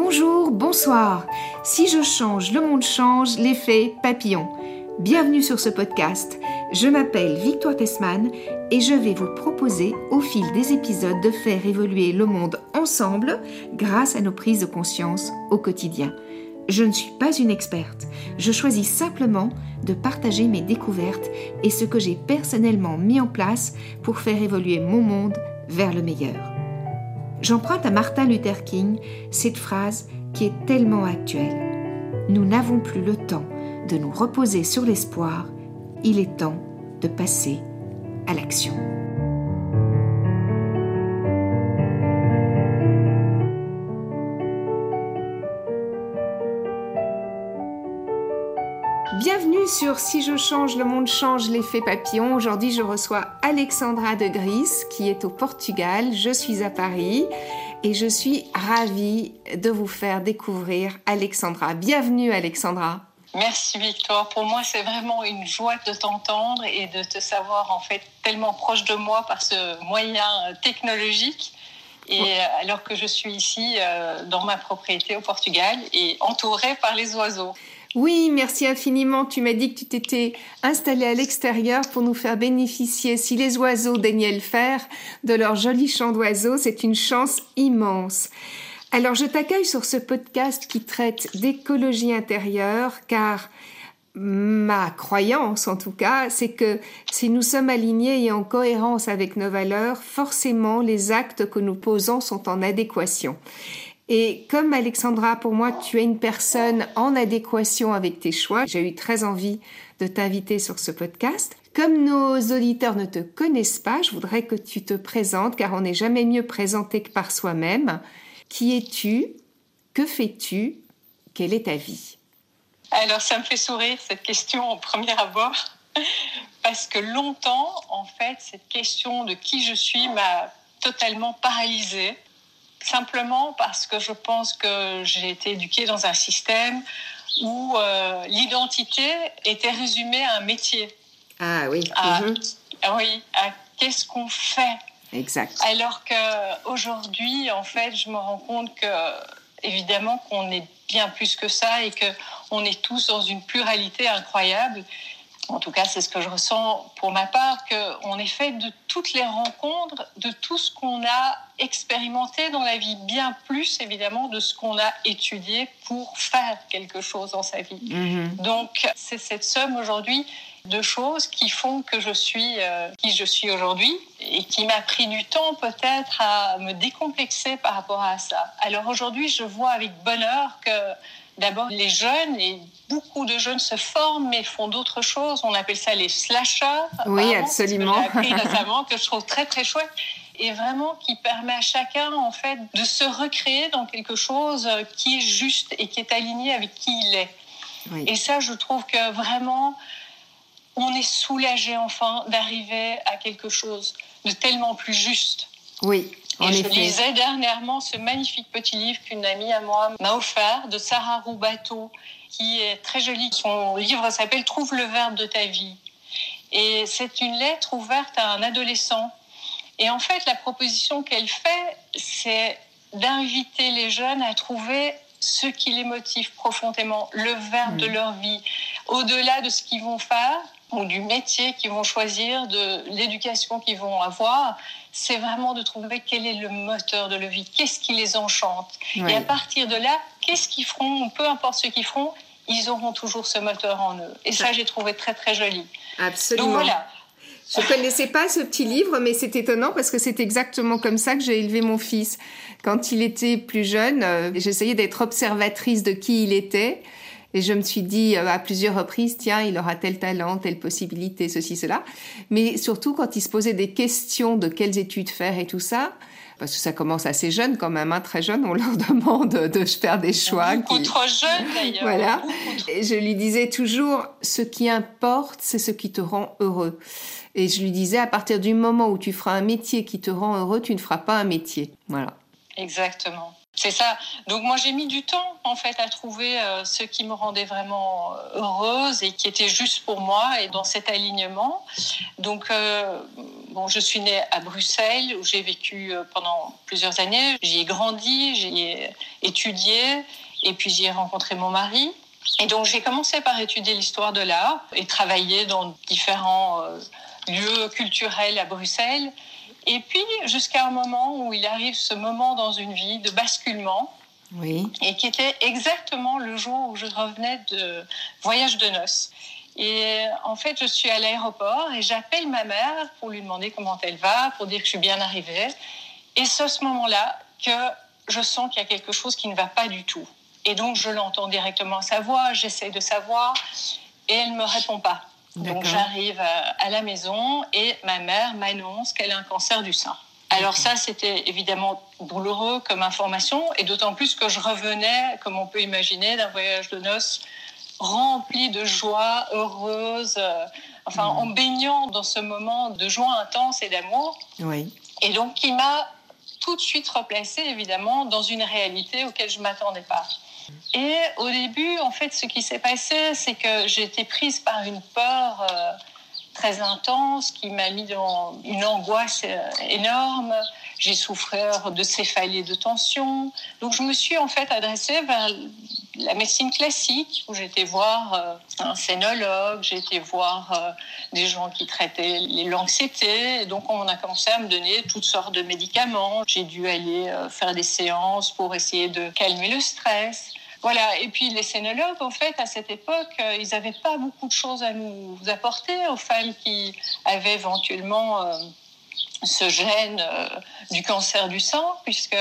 Bonjour, bonsoir. Si je change, le monde change, l'effet papillon. Bienvenue sur ce podcast. Je m'appelle Victoire Tessman et je vais vous proposer au fil des épisodes de faire évoluer le monde ensemble grâce à nos prises de conscience au quotidien. Je ne suis pas une experte, je choisis simplement de partager mes découvertes et ce que j'ai personnellement mis en place pour faire évoluer mon monde vers le meilleur. J'emprunte à Martin Luther King cette phrase qui est tellement actuelle. Nous n'avons plus le temps de nous reposer sur l'espoir, il est temps de passer à l'action. Bienvenue sur « Si je change, le monde change, l'effet papillon ». Aujourd'hui, je reçois Alexandra de Gris, qui est au Portugal. Je suis à Paris et je suis ravie de vous faire découvrir Alexandra. Bienvenue Alexandra. Merci Victoire. Pour moi, c'est vraiment une joie de t'entendre et de te savoir en fait tellement proche de moi par ce moyen technologique. Et alors que je suis ici dans ma propriété au Portugal et entourée par les oiseaux. Oui, merci infiniment. Tu m'as dit que tu t'étais installée à l'extérieur pour nous faire bénéficier, si les oiseaux daignaient le faire, de leur joli chant d'oiseaux. C'est une chance immense. Alors, je t'accueille sur ce podcast qui traite d'écologie intérieure, car ma croyance, en tout cas, c'est que si nous sommes alignés et en cohérence avec nos valeurs, forcément, les actes que nous posons sont en adéquation. Et comme Alexandra, pour moi, tu es une personne en adéquation avec tes choix. J'ai eu très envie de t'inviter sur ce podcast. Comme nos auditeurs ne te connaissent pas, je voudrais que tu te présentes, car on n'est jamais mieux présenté que par soi-même. Qui es-tu ? Que fais-tu ? Quelle est ta vie ? Alors, ça me fait sourire, cette question, au premier abord, parce que longtemps, en fait, cette question de qui je suis m'a totalement paralysée. Simplement parce que je pense que j'ai été éduquée dans un système où l'identité était résumée à un métier. Ah oui. À qu'est-ce qu'on fait. Exact. Alors qu'aujourd'hui, en fait, je me rends compte que, évidemment, qu'on est bien plus que ça et qu'on est tous dans une pluralité incroyable. En tout cas, c'est ce que je ressens pour ma part, qu'on est fait de toutes les rencontres, de tout ce qu'on a expérimenté dans la vie, bien plus évidemment de ce qu'on a étudié pour faire quelque chose dans sa vie. Mm-hmm. Donc, c'est cette somme aujourd'hui de choses qui font que je suis qui je suis aujourd'hui et qui m'a pris du temps peut-être à me décomplexer par rapport à ça. Alors aujourd'hui, je vois avec bonheur que d'abord, les jeunes, et beaucoup de jeunes se forment, mais font d'autres choses. On appelle ça les slashers. Oui, absolument. Que j'ai appris récemment, que je trouve très, très chouette. Et vraiment, qui permet à chacun, en fait, de se recréer dans quelque chose qui est juste et qui est aligné avec qui il est. Oui. Et ça, je trouve que vraiment, on est soulagé, enfin, d'arriver à quelque chose de tellement plus juste. Oui. Et je lisais dernièrement ce magnifique petit livre qu'une amie à moi m'a offert de Sarah Roubato, qui est très jolie. Son livre s'appelle « Trouve le verbe de ta vie ». Et c'est une lettre ouverte à un adolescent. Et en fait, la proposition qu'elle fait, c'est d'inviter les jeunes à trouver ce qui les motive profondément, le verbe de leur vie, au-delà de ce qu'ils vont faire ou du métier qu'ils vont choisir, de l'éducation qu'ils vont avoir, c'est vraiment de trouver quel est le moteur de leur vie, qu'est-ce qui les enchante. Oui. Et à partir de là, qu'est-ce qu'ils feront, peu importe ce qu'ils feront, ils auront toujours ce moteur en eux. Et ça, j'ai trouvé très, très joli. Absolument. Donc voilà. Je ne connaissais pas ce petit livre, mais c'est étonnant parce que c'est exactement comme ça que j'ai élevé mon fils. Quand il était plus jeune, j'essayais d'être observatrice de qui il était. Et je me suis dit à plusieurs reprises, tiens, il aura tel talent, telle possibilité, ceci, cela. Mais surtout, quand il se posait des questions de quelles études faire et tout ça, parce que ça commence assez jeune quand même, hein, très jeune, on leur demande de faire des choix. Beaucoup trop jeune d'ailleurs. Voilà. Et je lui disais toujours, ce qui importe, c'est ce qui te rend heureux. Et je lui disais, à partir du moment où tu feras un métier qui te rend heureux, tu ne feras pas un métier. Voilà. Exactement. C'est ça. Donc moi, j'ai mis du temps en fait à trouver ce qui me rendait vraiment heureuse et qui était juste pour moi et dans cet alignement. Donc je suis née à Bruxelles où j'ai vécu pendant plusieurs années. J'y ai grandi, j'y ai étudié et puis j'y ai rencontré mon mari. Et donc j'ai commencé par étudier l'histoire de l'art et travailler dans différents lieux culturels à Bruxelles. Et puis, jusqu'à un moment où il arrive ce moment dans une vie de basculement, oui. Et qui était exactement le jour où je revenais de voyage de noces. Et en fait, je suis à l'aéroport et j'appelle ma mère pour lui demander comment elle va, pour dire que je suis bien arrivée. Et c'est à ce moment-là que je sens qu'il y a quelque chose qui ne va pas du tout. Et donc, je l'entends directement à sa voix, j'essaie de savoir, et elle ne me répond pas. D'accord. Donc j'arrive à la maison et ma mère m'annonce qu'elle a un cancer du sein. Alors ça, c'était évidemment douloureux comme information, et d'autant plus que je revenais, comme on peut imaginer, d'un voyage de noces rempli de joie, heureuse, en baignant dans ce moment de joie intense et d'amour. Oui. Et donc qui m'a tout de suite replacée, évidemment, dans une réalité auquel je ne m'attendais pas. Et au début, en fait, ce qui s'est passé, c'est que j'ai été prise par une peur très intense qui m'a mis dans une angoisse énorme. J'ai souffert de céphalées, de tensions. Donc, je me suis en fait adressée vers la médecine classique où j'ai été voir un scénologue, j'ai été voir des gens qui traitaient l'anxiété. Et donc, on a commencé à me donner toutes sortes de médicaments. J'ai dû aller faire des séances pour essayer de calmer le stress. Voilà. Et puis, les scénologues, en fait, à cette époque, ils n'avaient pas beaucoup de choses à nous apporter aux femmes qui avaient éventuellement ce gène du cancer du sein, puisque,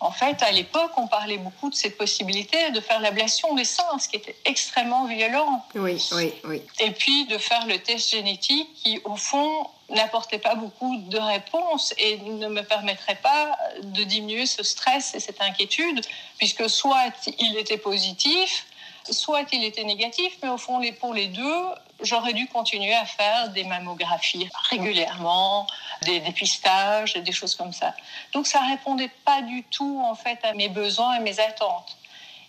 en fait, à l'époque, on parlait beaucoup de cette possibilité de faire l'ablation des seins, ce qui était extrêmement violent. Oui, oui, oui. Et puis, de faire le test génétique qui, au fond, n'apportait pas beaucoup de réponses et ne me permettrait pas de diminuer ce stress et cette inquiétude, puisque soit il était positif, soit il était négatif, mais au fond, pour les deux, j'aurais dû continuer à faire des mammographies régulièrement, des dépistages, des choses comme ça. Donc, ça ne répondait pas du tout, en fait, à mes besoins et mes attentes.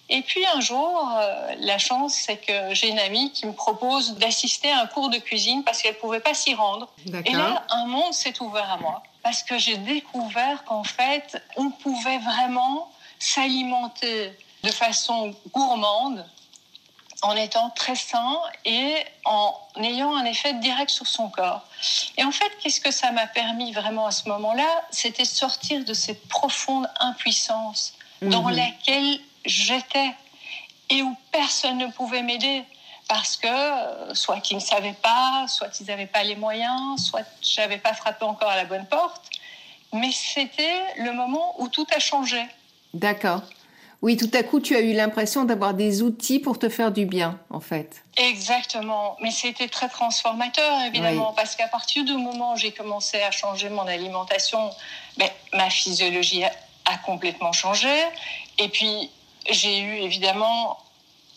Et puis, un jour, la chance, c'est que j'ai une amie qui me propose d'assister à un cours de cuisine parce qu'elle ne pouvait pas s'y rendre. D'accord. Et là, un monde s'est ouvert à moi parce que j'ai découvert qu'en fait, on pouvait vraiment s'alimenter de façon gourmande en étant très sain et en ayant un effet direct sur son corps. Et en fait, qu'est-ce que ça m'a permis vraiment à ce moment-là ? C'était de sortir de cette profonde impuissance dans laquelle j'étais et où personne ne pouvait m'aider parce que soit ils ne savaient pas, soit ils n'avaient pas les moyens, soit je n'avais pas frappé encore à la bonne porte. Mais c'était le moment où tout a changé. D'accord. Oui, tout à coup, tu as eu l'impression d'avoir des outils pour te faire du bien, en fait. Exactement. Mais c'était très transformateur, évidemment, oui. Parce qu'à partir du moment où j'ai commencé à changer mon alimentation, ma physiologie a complètement changé. Et puis, j'ai eu, évidemment,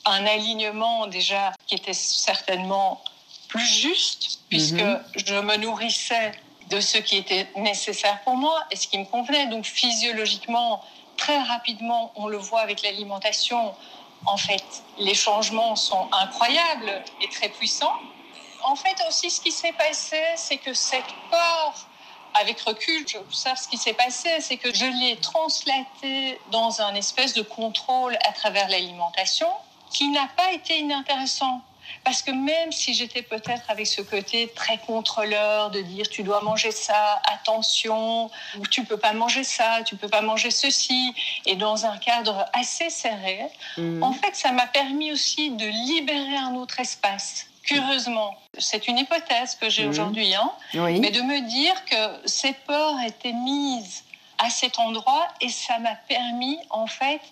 un alignement déjà qui était certainement plus juste, puisque je me nourrissais de ce qui était nécessaire pour moi et ce qui me convenait. Donc, physiologiquement, très rapidement, on le voit avec l'alimentation, en fait, les changements sont incroyables et très puissants. En fait, aussi, ce qui s'est passé, c'est que cette peur, avec recul, j'observe ce qui s'est passé, c'est que je l'ai translatée dans un espèce de contrôle à travers l'alimentation qui n'a pas été inintéressant. Parce que même si j'étais peut-être avec ce côté très contrôleur de dire tu dois manger ça, attention, ou tu peux pas manger ça, tu peux pas manger ceci, et dans un cadre assez serré, en fait ça m'a permis aussi de libérer un autre espace. Curieusement, c'est une hypothèse que j'ai aujourd'hui, oui. Mais de me dire que ces peurs étaient mises à cet endroit et ça m'a permis en fait...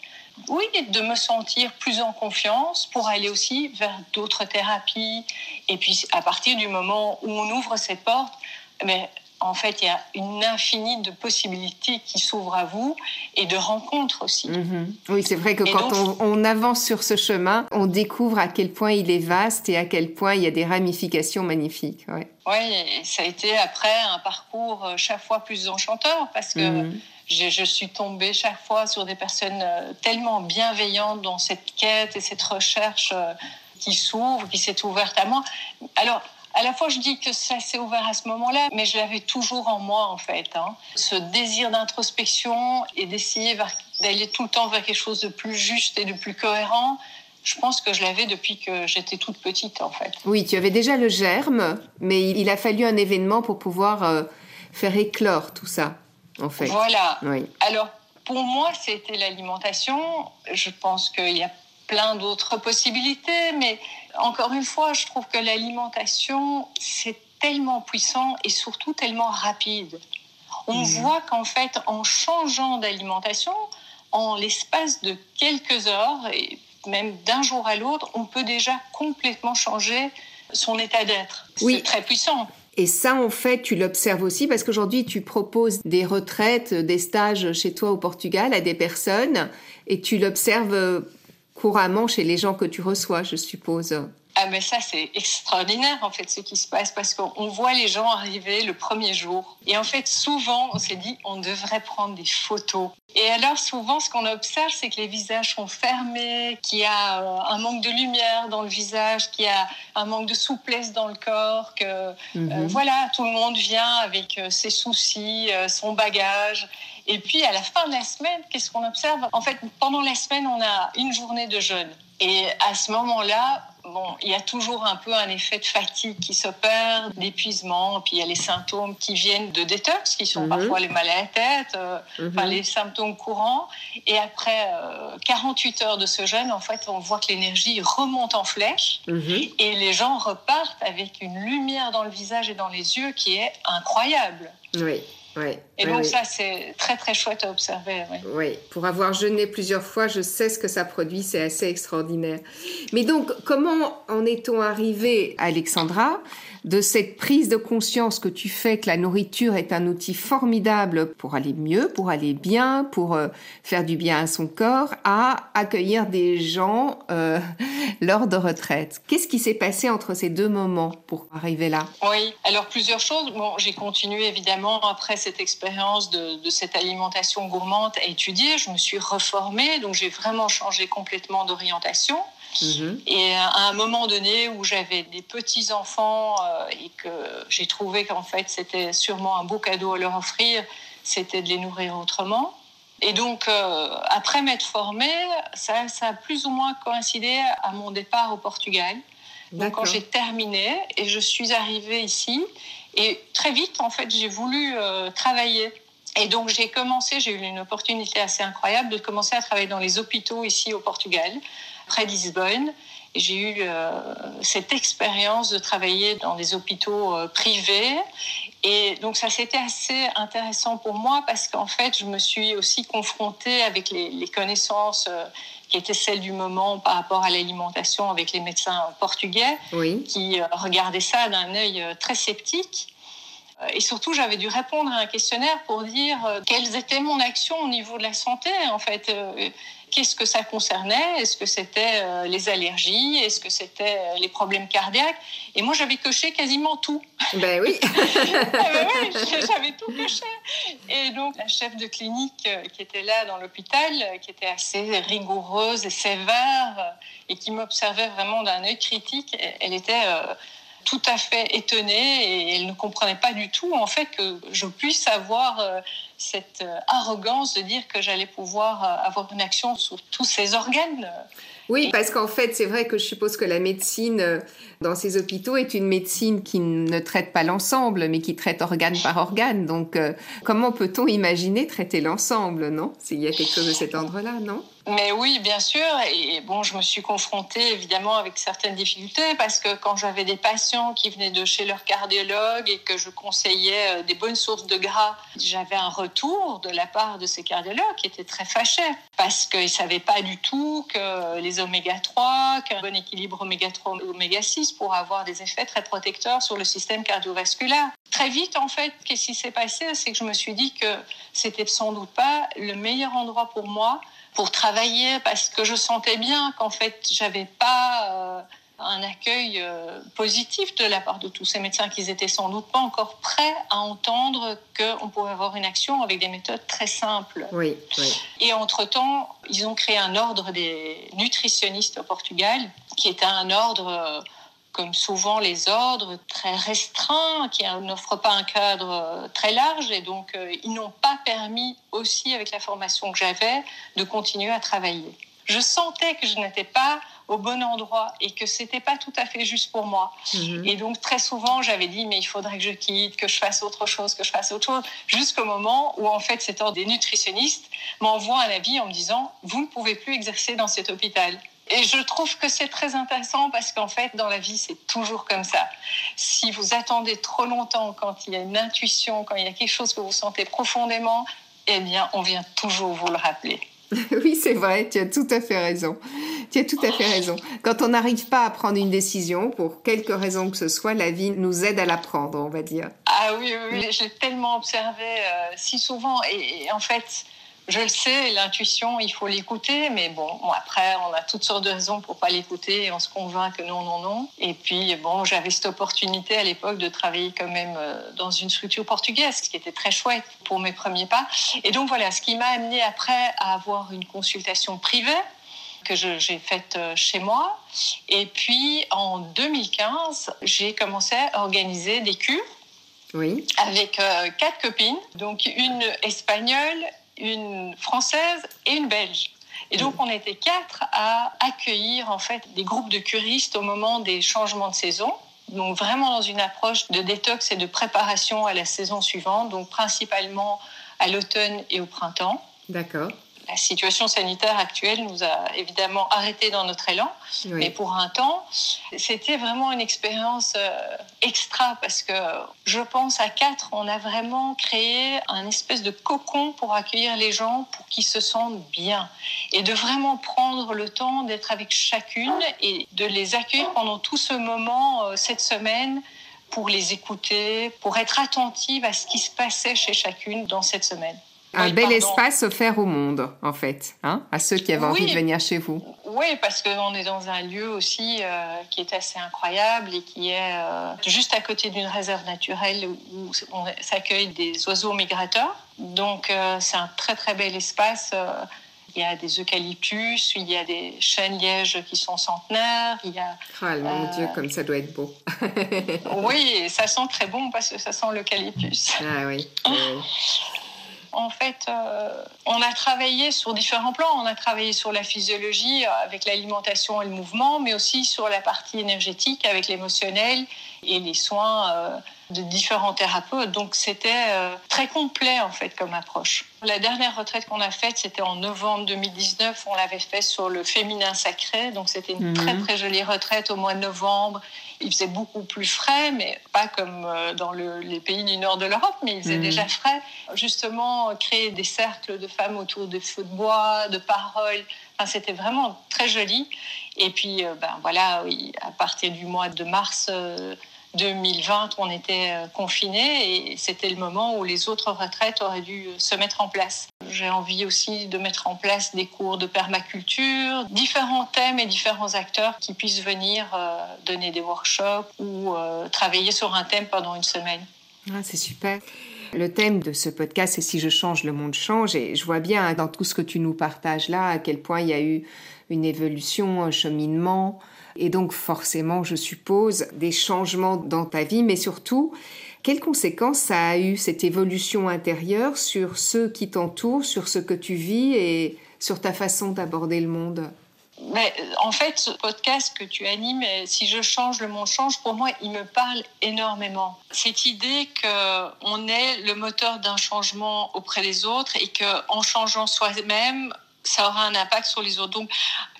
Oui, de me sentir plus en confiance pour aller aussi vers d'autres thérapies. Et puis, à partir du moment où on ouvre ses portes, mais en fait, il y a une infinie de possibilités qui s'ouvrent à vous et de rencontres aussi. Mmh. Oui, c'est vrai que et quand donc, on avance sur ce chemin, on découvre à quel point il est vaste et à quel point il y a des ramifications magnifiques. Ouais. Oui, ça a été après un parcours chaque fois plus enchanteur parce que je suis tombée chaque fois sur des personnes tellement bienveillantes dans cette quête et cette recherche qui s'ouvre, qui s'est ouverte à moi. Alors, à la fois, je dis que ça s'est ouvert à ce moment-là, mais je l'avais toujours en moi, en fait. Hein. Ce désir d'introspection et d'essayer d'aller tout le temps vers quelque chose de plus juste et de plus cohérent, je pense que je l'avais depuis que j'étais toute petite, en fait. Oui, tu avais déjà le germe, mais il a fallu un événement pour pouvoir faire éclore tout ça, en fait. Voilà. Oui. Alors, pour moi, c'était l'alimentation. Je pense qu'il y a plein d'autres possibilités, mais encore une fois, je trouve que l'alimentation, c'est tellement puissant et surtout tellement rapide. On voit qu'en fait, en changeant d'alimentation, en l'espace de quelques heures, et même d'un jour à l'autre, on peut déjà complètement changer son état d'être. Oui. C'est très puissant. Et ça, en fait, tu l'observes aussi parce qu'aujourd'hui, tu proposes des retraites, des stages chez toi au Portugal à des personnes et tu l'observes couramment chez les gens que tu reçois, je suppose. Ah ben ça, c'est extraordinaire, en fait, ce qui se passe, parce qu'on voit les gens arriver le premier jour. Et en fait, souvent, on s'est dit, on devrait prendre des photos. Et alors, souvent, ce qu'on observe, c'est que les visages sont fermés, qu'il y a un manque de lumière dans le visage, qu'il y a un manque de souplesse dans le corps, que voilà, tout le monde vient avec ses soucis, son bagage. Et puis, à la fin de la semaine, qu'est-ce qu'on observe ? En fait, pendant la semaine, on a une journée de jeûne. Et à ce moment-là, bon, il y a toujours un peu un effet de fatigue qui s'opère, d'épuisement. Puis il y a les symptômes qui viennent de détox, qui sont parfois les mal à la tête, enfin, les symptômes courants. Et après 48 heures de ce jeûne, en fait, on voit que l'énergie remonte en flèche. Et les gens repartent avec une lumière dans le visage et dans les yeux qui est incroyable. Oui. Ouais, et donc ça, c'est très très chouette à observer. Oui, ouais, pour avoir jeûné plusieurs fois, je sais ce que ça produit, c'est assez extraordinaire. Mais donc, comment en est-on arrivé, Alexandra, de cette prise de conscience que tu fais que la nourriture est un outil formidable pour aller mieux, pour aller bien, pour faire du bien à son corps, à accueillir des gens lors de retraite? Qu'est-ce qui s'est passé entre ces deux moments pour arriver là? Oui, alors plusieurs choses. Bon, j'ai continué évidemment après cette expérience de cette alimentation gourmande à étudier. Je me suis reformée, donc j'ai vraiment changé complètement d'orientation. Et à un moment donné où j'avais des petits-enfants et que j'ai trouvé qu'en fait c'était sûrement un beau cadeau à leur offrir, c'était de les nourrir autrement. Et donc après m'être formée, ça a plus ou moins coïncidé à mon départ au Portugal. Donc quand j'ai terminé et je suis arrivée ici et très vite en fait j'ai voulu travailler. Et donc j'ai eu une opportunité assez incroyable de commencer à travailler dans les hôpitaux ici au Portugal, près de Lisbonne. Et j'ai eu cette expérience de travailler dans des hôpitaux privés. Et donc ça, c'était assez intéressant pour moi parce qu'en fait, je me suis aussi confrontée avec les connaissances qui étaient celles du moment par rapport à l'alimentation avec les médecins portugais qui regardaient ça d'un œil très sceptique. Et surtout, j'avais dû répondre à un questionnaire pour dire quelles étaient mon action au niveau de la santé, en fait. Qu'est-ce que ça concernait ? Est-ce que c'était les allergies ? Est-ce que c'était les problèmes cardiaques ? Et moi, j'avais coché quasiment tout. Ben oui. Ben oui, j'avais tout coché. Et donc, la chef de clinique qui était là dans l'hôpital, qui était assez rigoureuse et sévère, et qui m'observait vraiment d'un œil critique, elle était tout à fait étonnée et elle ne comprenait pas du tout en fait que je puisse avoir cette arrogance de dire que j'allais pouvoir avoir une action sur tous ces organes. Oui, parce qu'en fait, c'est vrai que je suppose que la médecine dans ces hôpitaux est une médecine qui ne traite pas l'ensemble, mais qui traite organe par organe. Donc, comment peut-on imaginer traiter l'ensemble, non ? S'il y a quelque chose de cet ordre-là, non ? Mais oui, bien sûr. Et bon, je me suis confrontée évidemment avec certaines difficultés parce que quand j'avais des patients qui venaient de chez leur cardiologue et que je conseillais des bonnes sources de gras, j'avais un retour de la part de ces cardiologues qui étaient très fâchés parce qu'ils ne savaient pas du tout que les oméga-3, qu'un bon équilibre oméga-3 et oméga-6 pourraient avoir des effets très protecteurs sur le système cardiovasculaire. Très vite, en fait, qu'est-ce qui s'est passé ? C'est que je me suis dit que c'était sans doute pas le meilleur endroit pour moi pour travailler, parce que je sentais bien qu'en fait, j'avais pas un accueil positif de la part de tous ces médecins, qu'ils étaient sans doute pas encore prêts à entendre qu'on pourrait avoir une action avec des méthodes très simples. Oui, oui. Et entre-temps, ils ont créé un ordre des nutritionnistes au Portugal, qui était un ordre... comme souvent les ordres, très restreints, qui n'offrent pas un cadre très large. Et donc, ils n'ont pas permis aussi, avec la formation que j'avais, de continuer à travailler. Je sentais que je n'étais pas au bon endroit et que ce n'était pas tout à fait juste pour moi. Mmh. Et donc, très souvent, j'avais dit, mais il faudrait que je quitte, que je fasse autre chose, jusqu'au moment où, en fait, cet ordre des nutritionnistes m'envoie un avis en me disant, vous ne pouvez plus exercer dans cet hôpital. Et je trouve que c'est très intéressant parce qu'en fait, dans la vie, c'est toujours comme ça. Si vous attendez trop longtemps, quand il y a une intuition, quand il y a quelque chose que vous sentez profondément, eh bien, on vient toujours vous le rappeler. Oui, c'est vrai, tu as tout à fait raison. Quand on n'arrive pas à prendre une décision, pour quelque raison que ce soit, la vie nous aide à la prendre, on va dire. Ah oui, oui, oui. J'ai tellement observé si souvent. Et en fait... Je le sais, l'intuition, il faut l'écouter, mais bon, après, on a toutes sortes de raisons pour pas l'écouter et on se convainc que non. Et puis, bon, j'avais cette opportunité à l'époque de travailler quand même dans une structure portugaise, ce qui était très chouette pour mes premiers pas. Et donc, voilà, ce qui m'a amenée après à avoir une consultation privée que j'ai faite chez moi. Et puis, en 2015, j'ai commencé à organiser des cures avec 4 copines, donc une espagnole, une française et une belge. Et donc, on était 4 à accueillir en fait des groupes de curistes au moment des changements de saison. Donc, vraiment dans une approche de détox et de préparation à la saison suivante, donc principalement à l'automne et au printemps. D'accord. La situation sanitaire actuelle nous a évidemment arrêtés dans notre élan, mais pour un temps, c'était vraiment une expérience extra parce que je pense à 4, on a vraiment créé un espèce de cocon pour accueillir les gens, pour qu'ils se sentent bien et de vraiment prendre le temps d'être avec chacune et de les accueillir pendant tout ce moment, cette semaine, pour les écouter, pour être attentive à ce qui se passait chez chacune dans cette semaine. Un bel espace offert au monde, en fait, hein, à ceux qui avaient envie de venir chez vous. Oui, parce qu'on est dans un lieu aussi qui est assez incroyable et qui est juste à côté d'une réserve naturelle où on s'accueille des oiseaux migrateurs. Donc, c'est un très, très bel espace. Il y a des eucalyptus, il y a des chênes-lièges qui sont centenaires. Il y a, mon Dieu, comme ça doit être beau. Oui, ça sent très bon parce que ça sent l'eucalyptus. Ah oui, oui. En fait, on a travaillé sur différents plans. On a travaillé sur la physiologie avec l'alimentation et le mouvement, mais aussi sur la partie énergétique avec l'émotionnel et les soins de différents thérapeutes. Donc, c'était très complet, en fait, comme approche. La dernière retraite qu'on a faite, c'était en novembre 2019. On l'avait fait sur le féminin sacré. Donc, c'était une très, très jolie retraite au mois de novembre. Il faisait beaucoup plus frais, mais pas comme dans les pays du nord de l'Europe, mais il faisait déjà frais. Justement, créer des cercles de femmes autour de feux de bois, de paroles. Enfin, c'était vraiment très joli. Et puis, à partir du mois de mars 2020, on était confinés et c'était le moment où les autres retraites auraient dû se mettre en place. J'ai envie aussi de mettre en place des cours de permaculture, différents thèmes et différents acteurs qui puissent venir donner des workshops ou travailler sur un thème pendant une semaine. Ah, c'est super. Le thème de ce podcast, c'est « Si je change, le monde change ». Et je vois bien dans tout ce que tu nous partages là à quel point il y a eu une évolution, un cheminement. Et donc forcément, je suppose, des changements dans ta vie, mais surtout, quelles conséquences ça a eu, cette évolution intérieure, sur ceux qui t'entourent, sur ce que tu vis et sur ta façon d'aborder le monde ? Mais en fait, ce podcast que tu animes, Si je change, le monde change, pour moi, il me parle énormément. Cette idée qu'on est le moteur d'un changement auprès des autres et qu'en changeant soi-même, ça aura un impact sur les autres. Donc,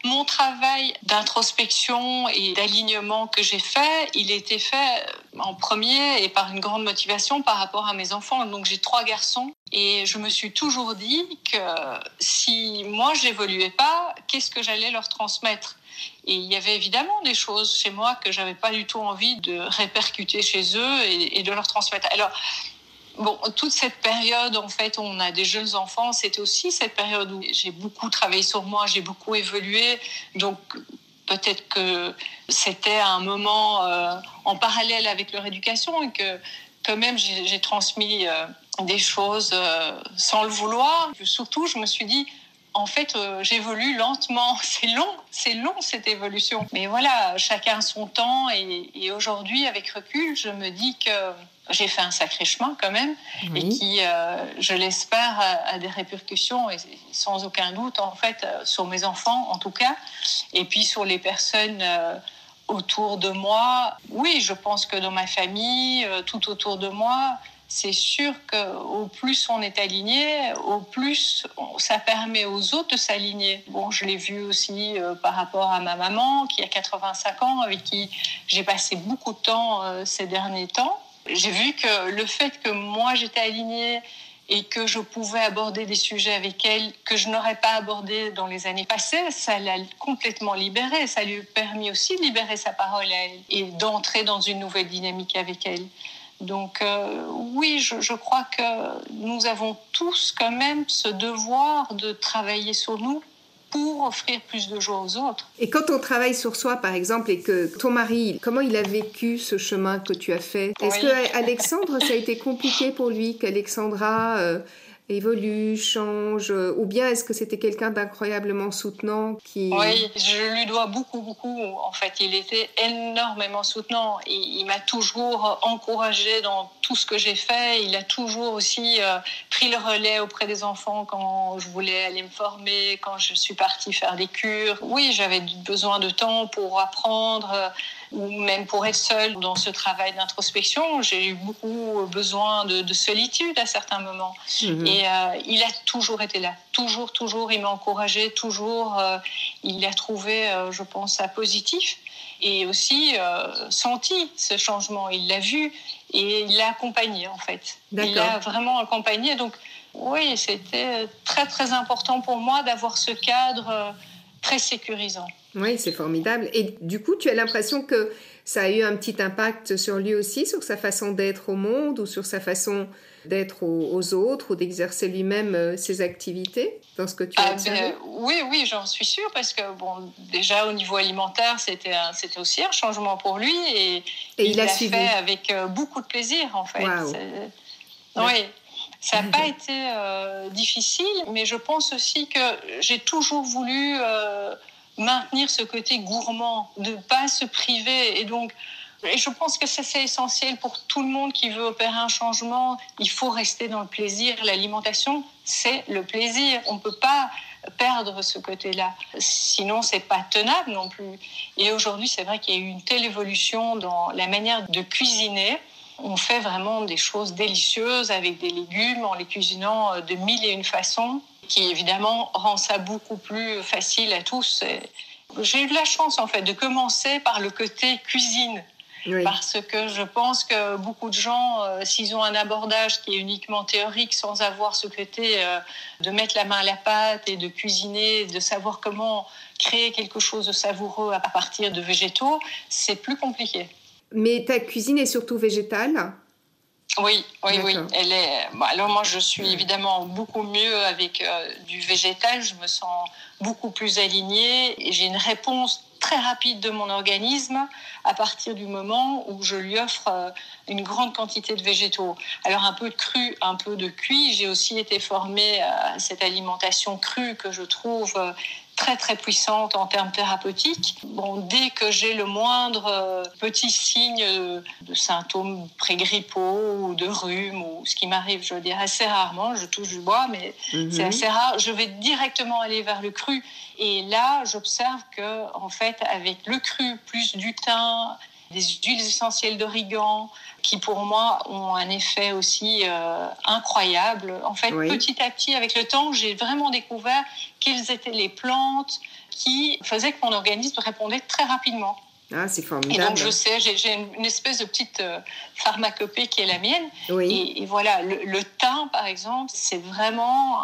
mon travail d'introspection et d'alignement que j'ai fait, il était fait en premier et par une grande motivation par rapport à mes enfants. Donc, j'ai 3 garçons et je me suis toujours dit que si moi, j'évoluais pas, qu'est-ce que j'allais leur transmettre ? Et il y avait évidemment des choses chez moi que j'avais pas du tout envie de répercuter chez eux et de leur transmettre. Alors, bon, toute cette période, en fait, où on a des jeunes enfants, c'était aussi cette période où j'ai beaucoup travaillé sur moi, j'ai beaucoup évolué. Donc, peut-être que c'était un moment en parallèle avec leur éducation et que, quand même, j'ai transmis des choses sans le vouloir. Et surtout, je me suis dit... En fait, j'évolue lentement. C'est long cette évolution. Mais voilà, chacun son temps. Et aujourd'hui, avec recul, je me dis que j'ai fait un sacré chemin quand même, oui. Et qui, je l'espère, a des répercussions, et sans aucun doute, en fait, sur mes enfants, en tout cas, et puis sur les personnes autour de moi. Oui, je pense que dans ma famille, tout autour de moi... C'est sûr qu'au plus on est aligné, au plus ça permet aux autres de s'aligner. Bon, je l'ai vu aussi par rapport à ma maman qui a 85 ans, avec qui j'ai passé beaucoup de temps ces derniers temps. J'ai vu que le fait que moi j'étais alignée et que je pouvais aborder des sujets avec elle que je n'aurais pas abordé dans les années passées, ça l'a complètement libérée. Ça lui a permis aussi de libérer sa parole à elle et d'entrer dans une nouvelle dynamique avec elle. Donc oui, je crois que nous avons tous quand même ce devoir de travailler sur nous pour offrir plus de joie aux autres. Et quand on travaille sur soi, par exemple, et que ton mari, comment il a vécu ce chemin que tu as fait ? Est-ce que Alexandre, ça a été compliqué pour lui, qu'Alexandra évolue, change, ou bien est-ce que c'était quelqu'un d'incroyablement soutenant qui... Oui, je lui dois beaucoup. En fait, il était énormément soutenant. Il m'a toujours encouragée dans tout ce que j'ai fait. Il a toujours aussi pris le relais auprès des enfants quand je voulais aller me former, quand je suis partie faire des cures. Oui, j'avais besoin de temps pour apprendre... ou même pour être seule dans ce travail d'introspection, j'ai eu beaucoup besoin de solitude à certains moments. Mmh. Et il a toujours été là, toujours, il m'a encouragée, toujours, il a trouvé, je pense, ça positif, et aussi senti ce changement, il l'a vu, et il l'a accompagné en fait. D'accord. Il l'a vraiment accompagné, donc oui, c'était très important pour moi d'avoir ce cadre très sécurisant. Oui, c'est formidable. Et du coup, tu as l'impression que ça a eu un petit impact sur lui aussi, sur sa façon d'être au monde ou sur sa façon d'être aux autres ou d'exercer lui-même ses activités dans ce que tu as observé ? Oui, j'en suis sûre parce que, bon, déjà au niveau alimentaire, c'était aussi un changement pour lui et il l'a suivi. Fait avec beaucoup de plaisir, en fait. Wow. Oui. Ça n'a pas été difficile, mais je pense aussi que j'ai toujours voulu... maintenir ce côté gourmand, de ne pas se priver. Et je pense que ça, c'est essentiel pour tout le monde qui veut opérer un changement. Il faut rester dans le plaisir. L'alimentation, c'est le plaisir. On ne peut pas perdre ce côté-là. Sinon, ce n'est pas tenable non plus. Et aujourd'hui, c'est vrai qu'il y a eu une telle évolution dans la manière de cuisiner. On fait vraiment des choses délicieuses avec des légumes en les cuisinant de 1001 façons, qui évidemment rend ça beaucoup plus facile à tous. J'ai eu de la chance en fait de commencer par le côté cuisine, oui. Parce que je pense que beaucoup de gens, s'ils ont un abordage qui est uniquement théorique, sans avoir ce côté de mettre la main à la pâte et de cuisiner, de savoir comment créer quelque chose de savoureux à partir de végétaux, c'est plus compliqué. Mais ta cuisine est surtout végétale ? Oui. Elle est... bon, alors moi, je suis évidemment beaucoup mieux avec du végétal. Je me sens beaucoup plus alignée et j'ai une réponse très rapide de mon organisme à partir du moment où je lui offre une grande quantité de végétaux. Alors un peu de cru, un peu de cuit. J'ai aussi été formée à cette alimentation crue que je trouve très puissante en termes thérapeutiques. Bon, dès que j'ai le moindre petit signe de symptômes pré-grippaux ou de rhume, ou ce qui m'arrive, je veux dire, assez rarement, je touche du bois, mais c'est assez rare, je vais directement aller vers le cru. Et là, j'observe que, en fait, avec le cru plus du thym des huiles essentielles d'origan qui, pour moi, ont un effet aussi incroyable. En fait, oui. Petit à petit, avec le temps, j'ai vraiment découvert quelles étaient les plantes qui faisaient que mon organisme répondait très rapidement. Ah, c'est formidable. Et donc, je sais, j'ai une espèce de petite pharmacopée qui est la mienne. Oui. Et voilà, le thym, par exemple, c'est vraiment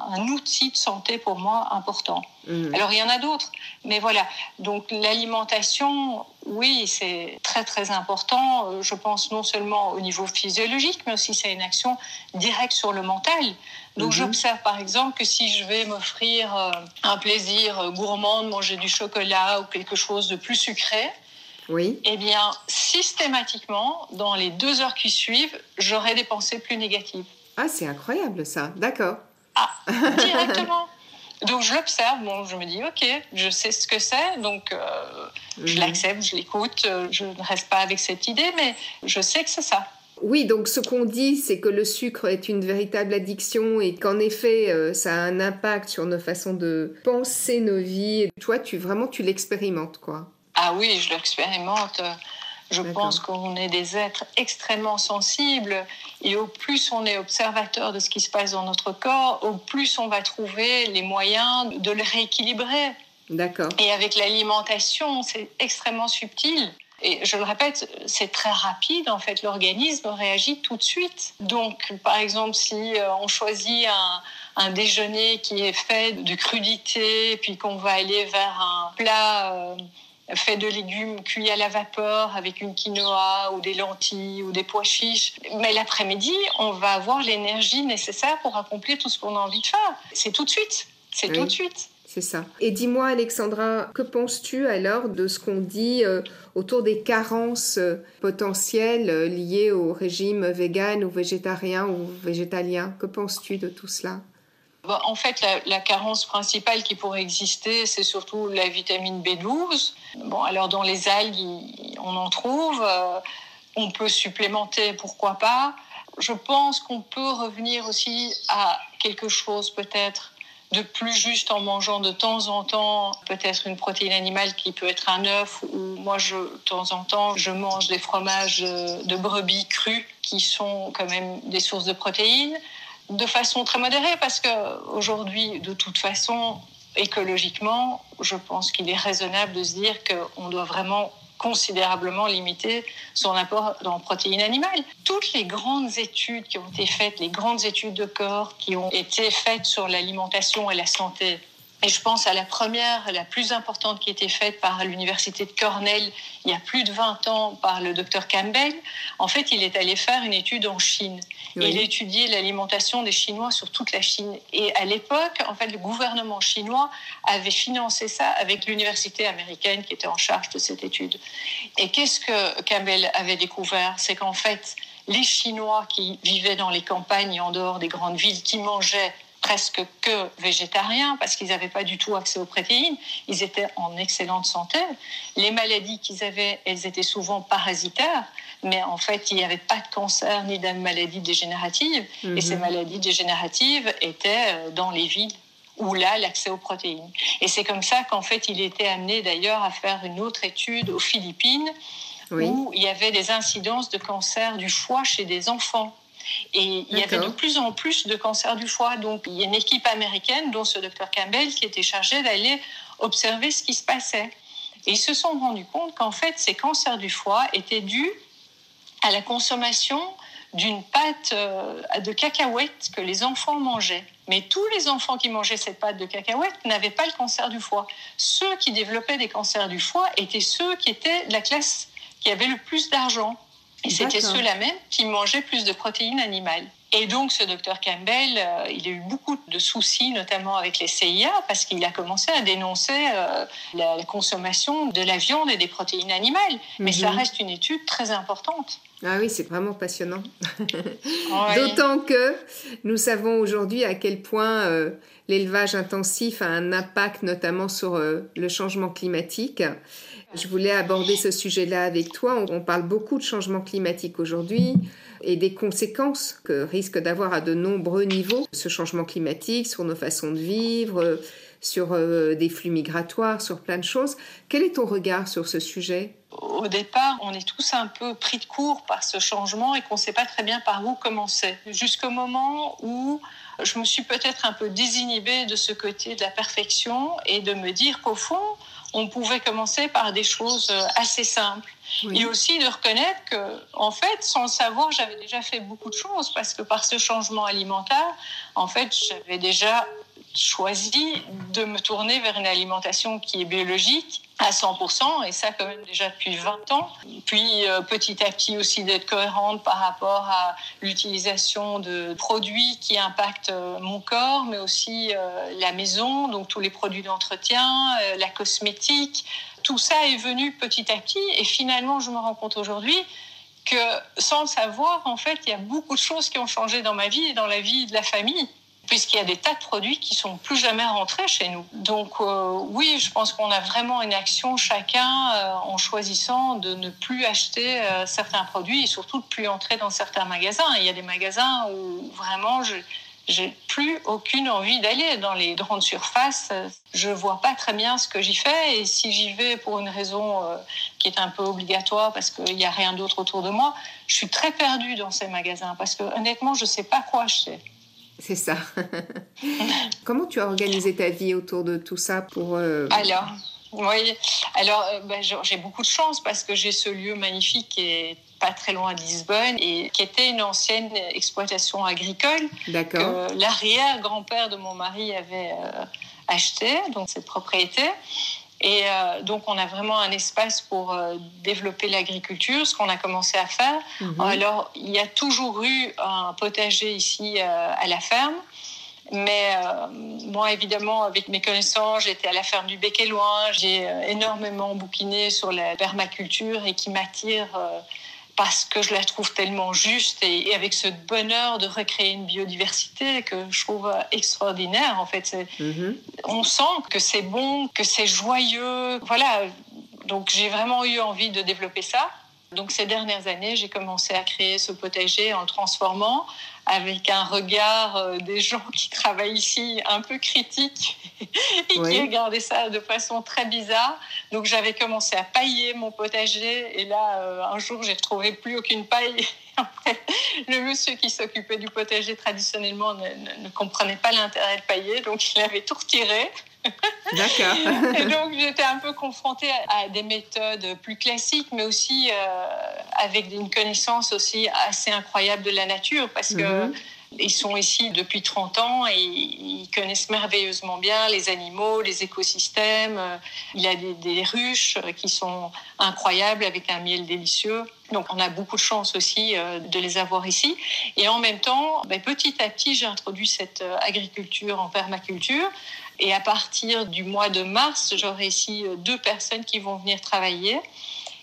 un outil de santé pour moi important. Mmh. Alors, il y en a d'autres, mais voilà. Donc, l'alimentation, oui, c'est très, très important. Je pense non seulement au niveau physiologique, mais aussi c'est une action directe sur le mental. Donc, j'observe, par exemple, que si je vais m'offrir un plaisir gourmand de manger du chocolat ou quelque chose de plus sucré, oui. eh bien, systématiquement, dans les 2 heures qui suivent, j'aurai des pensées plus négatives. Ah, c'est incroyable, ça. D'accord. Ah, directement. Donc, je l'observe. Bon, je me dis, OK, je sais ce que c'est. Donc, je l'accepte, je l'écoute. Je ne reste pas avec cette idée, mais je sais que c'est ça. Oui, donc ce qu'on dit, c'est que le sucre est une véritable addiction et qu'en effet, ça a un impact sur nos façons de penser nos vies. Et toi, tu l'expérimentes, quoi. Ah oui, je l'expérimente. Je pense qu'on est des êtres extrêmement sensibles et au plus on est observateur de ce qui se passe dans notre corps, au plus on va trouver les moyens de le rééquilibrer. D'accord. Et avec l'alimentation, c'est extrêmement subtil. Et je le répète, c'est très rapide, en fait, l'organisme réagit tout de suite. Donc, par exemple, si on choisit un déjeuner qui est fait de crudités, puis qu'on va aller vers un plat fait de légumes cuits à la vapeur avec une quinoa ou des lentilles ou des pois chiches. Mais l'après-midi, on va avoir l'énergie nécessaire pour accomplir tout ce qu'on a envie de faire. C'est tout de suite, c'est oui. tout de suite. C'est ça. Et dis-moi, Alexandra, que penses-tu alors de ce qu'on dit autour des carences potentielles liées au régime vegan ou végétarien ou végétalien ? Que penses-tu de tout cela ? Bon, en fait, la carence principale qui pourrait exister, c'est surtout la vitamine B12. Bon, alors dans les algues, on en trouve. On peut supplémenter, pourquoi pas. Je pense qu'on peut revenir aussi à quelque chose peut-être de plus juste en mangeant de temps en temps peut-être une protéine animale qui peut être un œuf ou moi de temps en temps je mange des fromages de brebis crus qui sont quand même des sources de protéines de façon très modérée parce que aujourd'hui de toute façon écologiquement je pense qu'il est raisonnable de se dire qu'on doit vraiment considérablement limiter son apport en protéines animales. Toutes les grandes études qui ont été faites, les grandes études de corps qui ont été faites sur l'alimentation et la santé, et je pense à la première, la plus importante qui a été faite par l'université de Cornell il y a plus de 20 ans par le docteur Campbell, en fait, il est allé faire une étude en Chine. Oui. Et il a étudié l'alimentation des Chinois sur toute la Chine. Et à l'époque, en fait, le gouvernement chinois avait financé ça avec l'université américaine qui était en charge de cette étude. Et qu'est-ce que Campbell avait découvert ? C'est qu'en fait, les Chinois qui vivaient dans les campagnes et en dehors des grandes villes, qui mangeaient presque que végétariens, parce qu'ils n'avaient pas du tout accès aux protéines. Ils étaient en excellente santé. Les maladies qu'ils avaient, elles étaient souvent parasitaires, mais en fait, il n'y avait pas de cancer ni de maladies dégénératives. Et ces maladies dégénératives étaient dans les villes où là, l'accès aux protéines. Et c'est comme ça qu'en fait, il était amené d'ailleurs à faire une autre étude aux Philippines, oui. où il y avait des incidences de cancer du foie chez des enfants. Et il y avait de plus en plus de cancers du foie. Donc, il y a une équipe américaine, dont ce docteur Campbell, qui était chargé d'aller observer ce qui se passait. Et ils se sont rendus compte qu'en fait, ces cancers du foie étaient dus à la consommation d'une pâte de cacahuètes que les enfants mangeaient. Mais tous les enfants qui mangeaient cette pâte de cacahuètes n'avaient pas le cancer du foie. Ceux qui développaient des cancers du foie étaient ceux qui étaient de la classe qui avait le plus d'argent. Et c'était ceux-là même qui mangeaient plus de protéines animales. Et donc, ce docteur Campbell, il a eu beaucoup de soucis, notamment avec les CIA, parce qu'il a commencé à dénoncer la consommation de la viande et des protéines animales. Mais ça reste une étude très importante. Ah oui, c'est vraiment passionnant. Oui. D'autant que nous savons aujourd'hui à quel point l'élevage intensif a un impact, notamment sur le changement climatique. Je voulais aborder ce sujet-là avec toi. On parle beaucoup de changement climatique aujourd'hui et des conséquences que risque d'avoir à de nombreux niveaux ce changement climatique sur nos façons de vivre, sur des flux migratoires, sur plein de choses. Quel est ton regard sur ce sujet ? Au départ, on est tous un peu pris de court par ce changement et qu'on ne sait pas très bien par où commencer. Jusqu'au moment où je me suis peut-être un peu désinhibée de ce côté de la perfection et de me dire qu'au fond, on pouvait commencer par des choses assez simples. Oui. Et aussi de reconnaître que, en fait, sans le savoir, j'avais déjà fait beaucoup de choses parce que par ce changement alimentaire, en fait, j'avais déjà choisi de me tourner vers une alimentation qui est biologique à 100%, et ça quand même déjà depuis 20 ans. Puis petit à petit aussi d'être cohérente par rapport à l'utilisation de produits qui impactent mon corps, mais aussi la maison, donc tous les produits d'entretien, la cosmétique. Tout ça est venu petit à petit, et finalement je me rends compte aujourd'hui que sans le savoir, en fait, il y a beaucoup de choses qui ont changé dans ma vie et dans la vie de la famille, puisqu'il y a des tas de produits qui ne sont plus jamais rentrés chez nous. Donc oui, je pense qu'on a vraiment une action chacun en choisissant de ne plus acheter certains produits et surtout de ne plus entrer dans certains magasins. Il y a des magasins où vraiment j'ai plus aucune envie d'aller dans les grandes surfaces. Je vois pas très bien ce que j'y fais, et si j'y vais pour une raison qui est un peu obligatoire parce qu'il n'y a rien d'autre autour de moi, je suis très perdue dans ces magasins parce que honnêtement, je sais pas quoi acheter. C'est ça. Comment tu as organisé ta vie autour de tout ça pour... j'ai beaucoup de chance parce que j'ai ce lieu magnifique qui est pas très loin de Lisbonne et qui était une ancienne exploitation agricole. D'accord. Que l'arrière-grand-père de mon mari avait acheté, donc cette propriété. Et donc, on a vraiment un espace pour développer l'agriculture, ce qu'on a commencé à faire. Mmh. Alors, il y a toujours eu un potager ici à la ferme. Mais moi, évidemment, avec mes connaissances, j'étais à la ferme du Bec-et-Loin. J'ai énormément bouquiné sur la permaculture et qui m'attire parce que je la trouve tellement juste et avec ce bonheur de recréer une biodiversité que je trouve extraordinaire, en fait. Mm-hmm. On sent que c'est bon, que c'est joyeux. Voilà, donc j'ai vraiment eu envie de développer ça. Donc ces dernières années, j'ai commencé à créer ce potager en le transformant avec un regard des gens qui travaillent ici un peu critique et oui, qui regardaient ça de façon très bizarre. Donc j'avais commencé à pailler mon potager et là, un jour, j'ai retrouvé plus aucune paille. En fait, le monsieur qui s'occupait du potager traditionnellement ne comprenait pas l'intérêt de pailler, donc il avait tout retiré. D'accord. Et donc j'étais un peu confrontée à des méthodes plus classiques, mais aussi avec une connaissance aussi assez incroyable de la nature, parce que ils sont ici depuis 30 ans et ils connaissent merveilleusement bien les animaux, les écosystèmes. Il y a des ruches qui sont incroyables avec un miel délicieux. Donc on a beaucoup de chance aussi de les avoir ici. Et en même temps, petit à petit, j'ai introduit cette agriculture en permaculture. Et à partir du mois de mars, j'aurai ici 2 personnes qui vont venir travailler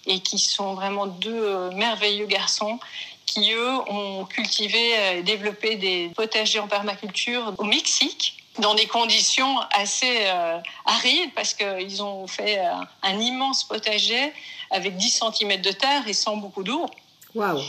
et qui sont vraiment 2 merveilleux garçons qui, eux, ont cultivé et développé des potagers en permaculture au Mexique dans des conditions assez arides parce qu'ils ont fait un immense potager avec 10 cm de terre et sans beaucoup d'eau. Waouh!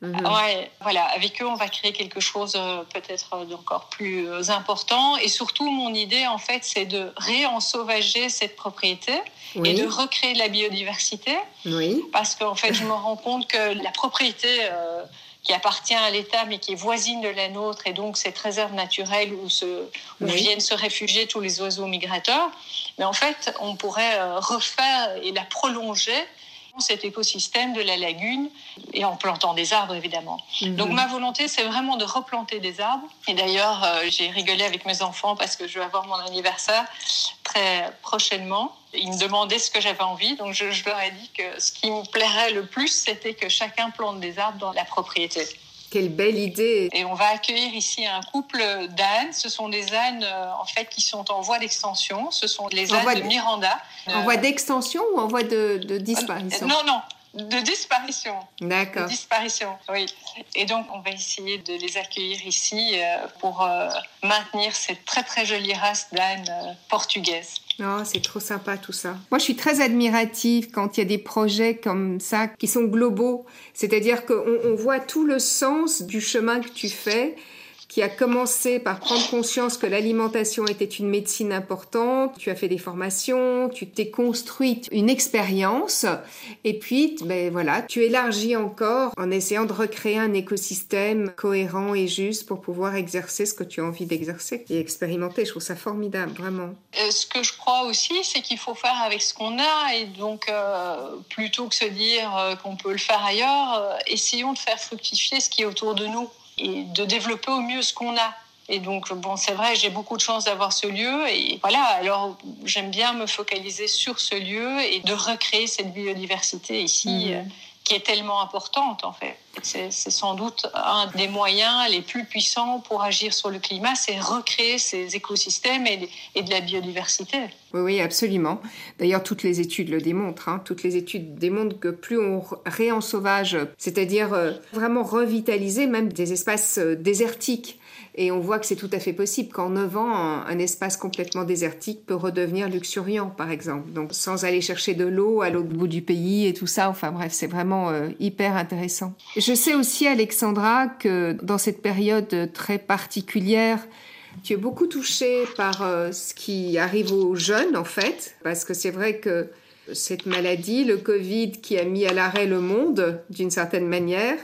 Mmh. Ouais, voilà. Avec eux, on va créer quelque chose peut-être d'encore plus important. Et surtout, mon idée, en fait, c'est de réensauvager cette propriété, oui, et de recréer de la biodiversité. Oui. Parce qu'en fait, je me rends compte que la propriété qui appartient à l'État, mais qui est voisine de la nôtre, et donc cette réserve naturelle où viennent se réfugier tous les oiseaux migrateurs, mais en fait, on pourrait refaire et la prolonger, cet écosystème de la lagune, et en plantant des arbres évidemment. Mmh. Donc ma volonté, c'est vraiment de replanter des arbres, et d'ailleurs j'ai rigolé avec mes enfants parce que je vais avoir mon anniversaire très prochainement. Ils me demandaient ce que j'avais envie, donc je leur ai dit que ce qui me plairait le plus, c'était que chacun plante des arbres dans la propriété. Quelle belle idée! Et on va accueillir ici un couple d'ânes. Ce sont des ânes, en fait, qui sont en voie d'extension. Ce sont les ânes de Miranda. En voie d'extension ou en voie de disparition? Non, de disparition. D'accord. De disparition, oui. Et donc, on va essayer de les accueillir ici pour maintenir cette très, très jolie race d'ânes portugaises. Oh, c'est trop sympa tout ça. Moi, je suis très admirative quand il y a des projets comme ça qui sont globaux. C'est-à-dire qu'on voit tout le sens du chemin que tu fais, qui a commencé par prendre conscience que l'alimentation était une médecine importante. Tu as fait des formations, tu t'es construite une expérience et puis ben voilà, tu élargis encore en essayant de recréer un écosystème cohérent et juste pour pouvoir exercer ce que tu as envie d'exercer et expérimenter. Je trouve ça formidable, vraiment. Ce que je crois aussi, c'est qu'il faut faire avec ce qu'on a et donc plutôt que se dire qu'on peut le faire ailleurs, essayons de faire fructifier ce qui est autour de nous et de développer au mieux ce qu'on a. Et donc, bon, c'est vrai, j'ai beaucoup de chance d'avoir ce lieu. Et voilà, alors j'aime bien me focaliser sur ce lieu et de recréer cette biodiversité ici qui est tellement importante, en fait. C'est sans doute un des moyens les plus puissants pour agir sur le climat, c'est recréer ces écosystèmes et de la biodiversité. Oui, oui, absolument. D'ailleurs, toutes les études le démontrent. Toutes les études démontrent que plus on réensauvage, c'est-à-dire vraiment revitaliser même des espaces désertiques. Et on voit que c'est tout à fait possible qu'en 9 ans, un espace complètement désertique peut redevenir luxuriant, par exemple. Donc, sans aller chercher de l'eau à l'autre bout du pays et tout ça. Enfin bref, c'est vraiment hyper intéressant. Je sais aussi, Alexandra, que dans cette période très particulière, tu es beaucoup touchée par ce qui arrive aux jeunes, en fait. Parce que c'est vrai que cette maladie, le Covid, qui a mis à l'arrêt le monde, d'une certaine manière,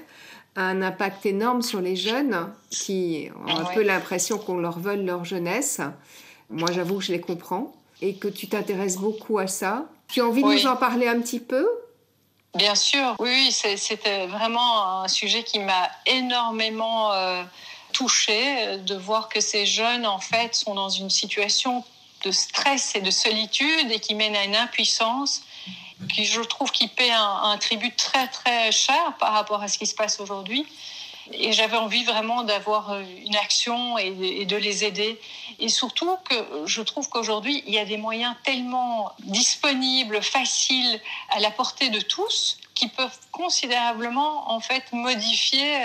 un impact énorme sur les jeunes qui ont un peu l'impression qu'on leur vole leur jeunesse. Moi, j'avoue que je les comprends et que tu t'intéresses beaucoup à ça. Tu as envie de nous en parler un petit peu ? Bien sûr. Oui, c'était vraiment un sujet qui m'a énormément touchée, de voir que ces jeunes, en fait, sont dans une situation de stress et de solitude et qui mène à une impuissance qui, je trouve, qui paie un tribut très, très cher par rapport à ce qui se passe aujourd'hui. Et j'avais envie vraiment d'avoir une action et de les aider. Et surtout que je trouve qu'aujourd'hui, il y a des moyens tellement disponibles, faciles, à la portée de tous, qui peuvent considérablement, en fait, modifier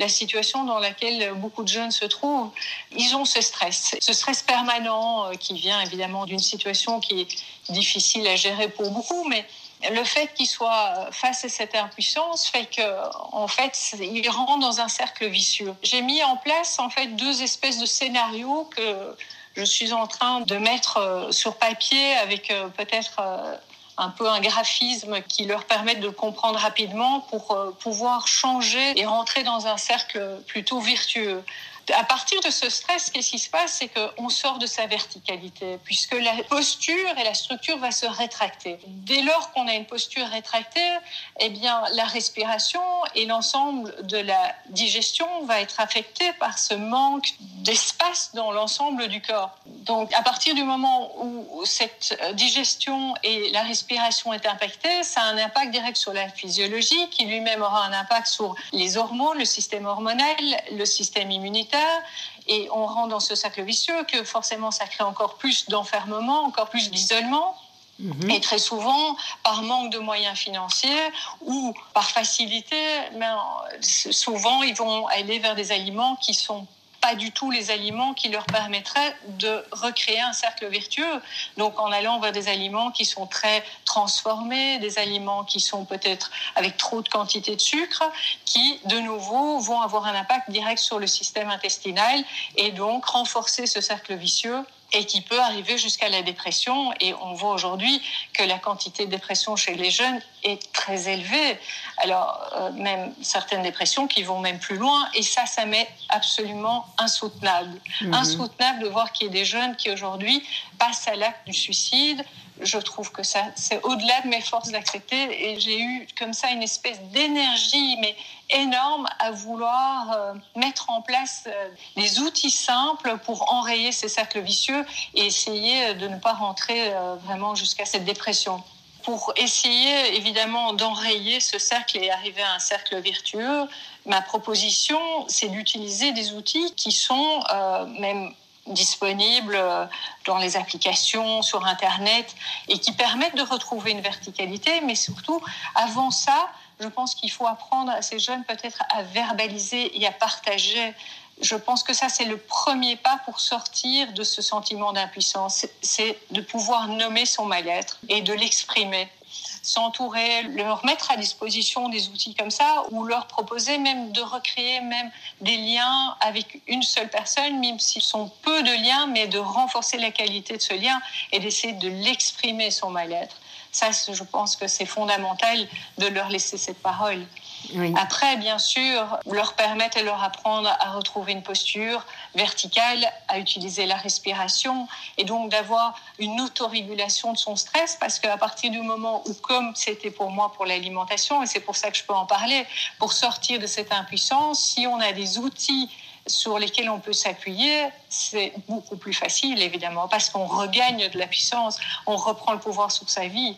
la situation dans laquelle beaucoup de jeunes se trouvent. Ils ont ce stress permanent qui vient évidemment d'une situation qui est difficile à gérer pour beaucoup, mais le fait qu'ils soient face à cette impuissance fait qu'en fait, ils rentrent dans un cercle vicieux. J'ai mis en place en fait 2 espèces de scénarios que je suis en train de mettre sur papier avec peut-être un peu un graphisme qui leur permette de comprendre rapidement pour pouvoir changer et rentrer dans un cercle plutôt vertueux. À partir de ce stress, qu'est-ce qui se passe ? C'est qu'on sort de sa verticalité, puisque la posture et la structure va se rétracter. Dès lors qu'on a une posture rétractée, eh bien, la respiration et l'ensemble de la digestion va être affectée par ce manque d'espace dans l'ensemble du corps. Donc, à partir du moment où cette digestion et la respiration est impactée, ça a un impact direct sur la physiologie, qui lui-même aura un impact sur les hormones, le système hormonal, le système immunitaire. Et on rentre dans ce cercle vicieux que forcément ça crée encore plus d'enfermement, encore plus d'isolement. Et très souvent, par manque de moyens financiers ou par facilité, souvent ils vont aller vers des aliments qui sont pas du tout les aliments qui leur permettraient de recréer un cercle vertueux. Donc en allant vers des aliments qui sont très transformés, des aliments qui sont peut-être avec trop de quantité de sucre, qui de nouveau vont avoir un impact direct sur le système intestinal et donc renforcer ce cercle vicieux et qui peut arriver jusqu'à la dépression. Et on voit aujourd'hui que la quantité de dépression chez les jeunes est très élevée. Alors, même certaines dépressions qui vont même plus loin, et ça m'est absolument insoutenable. Insoutenable de voir qu'il y ait des jeunes qui, aujourd'hui, passent à l'acte du suicide. Je trouve que ça, c'est au-delà de mes forces d'accepter. Et j'ai eu comme ça une espèce d'énergie, mais énorme, à vouloir mettre en place des outils simples pour enrayer ces cercles vicieux et essayer de ne pas rentrer vraiment jusqu'à cette dépression. Pour essayer, évidemment, d'enrayer ce cercle et arriver à un cercle vertueux, ma proposition, c'est d'utiliser des outils qui sont même disponibles dans les applications, sur Internet, et qui permettent de retrouver une verticalité. Mais surtout, avant ça, je pense qu'il faut apprendre à ces jeunes peut-être à verbaliser et à partager. Je pense que ça, c'est le premier pas pour sortir de ce sentiment d'impuissance. C'est de pouvoir nommer son mal-être et de l'exprimer. s'entourer, leur mettre à disposition des outils comme ça, ou leur proposer même de recréer même des liens avec une seule personne, même s'ils sont peu de liens, mais de renforcer la qualité de ce lien et d'essayer de l'exprimer, son mal-être. Ça, je pense que c'est fondamental de leur laisser cette parole. Oui. Après, bien sûr, leur permettre et leur apprendre à retrouver une posture verticale, à utiliser la respiration et donc d'avoir une autorégulation de son stress, parce qu'à partir du moment où, comme c'était pour moi pour l'alimentation, et c'est pour ça que je peux en parler, pour sortir de cette impuissance, si on a des outils sur lesquels on peut s'appuyer, c'est beaucoup plus facile, évidemment, parce qu'on regagne de la puissance, on reprend le pouvoir sur sa vie.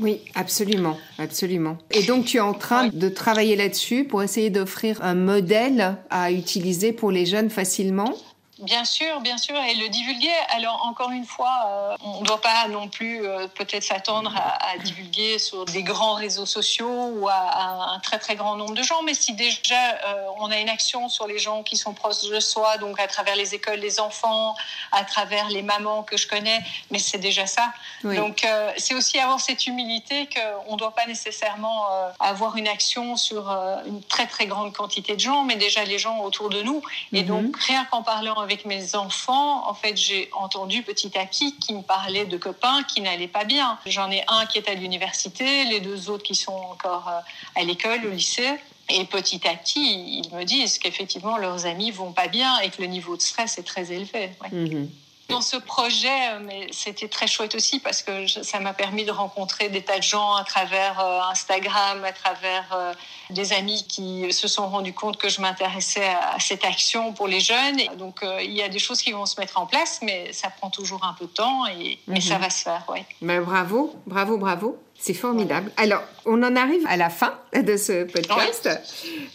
Oui, absolument, absolument. Et donc, tu es en train de travailler là-dessus pour essayer d'offrir un modèle à utiliser pour les jeunes facilement ? Bien sûr, et le divulguer. Alors, encore une fois, on ne doit pas non plus peut-être s'attendre à divulguer sur des grands réseaux sociaux ou à un très, très grand nombre de gens. Mais si déjà on a une action sur les gens qui sont proches de soi, donc à travers les écoles, les enfants, à travers les mamans que je connais, mais c'est déjà ça. Oui. Donc, c'est aussi avoir cette humilité qu'on ne doit pas nécessairement avoir une action sur une très, très grande quantité de gens, mais déjà les gens autour de nous. Et donc, rien qu'en parlant avec mes enfants, en fait, j'ai entendu petit à petit qui me parlaient de copains qui n'allaient pas bien. J'en ai un qui est à l'université, les deux autres qui sont encore à l'école, au lycée. Et petit à petit, ils me disent qu'effectivement, leurs amis vont pas bien et que le niveau de stress est très élevé. Ouais. Mmh. Dans ce projet, mais c'était très chouette aussi parce que ça m'a permis de rencontrer des tas de gens à travers Instagram, à travers des amis qui se sont rendus compte que je m'intéressais à cette action pour les jeunes. Et donc, il y a des choses qui vont se mettre en place, mais ça prend toujours un peu de temps et mais ça va se faire, oui. Ben, bravo, bravo, bravo. C'est formidable. Alors, on en arrive à la fin de ce podcast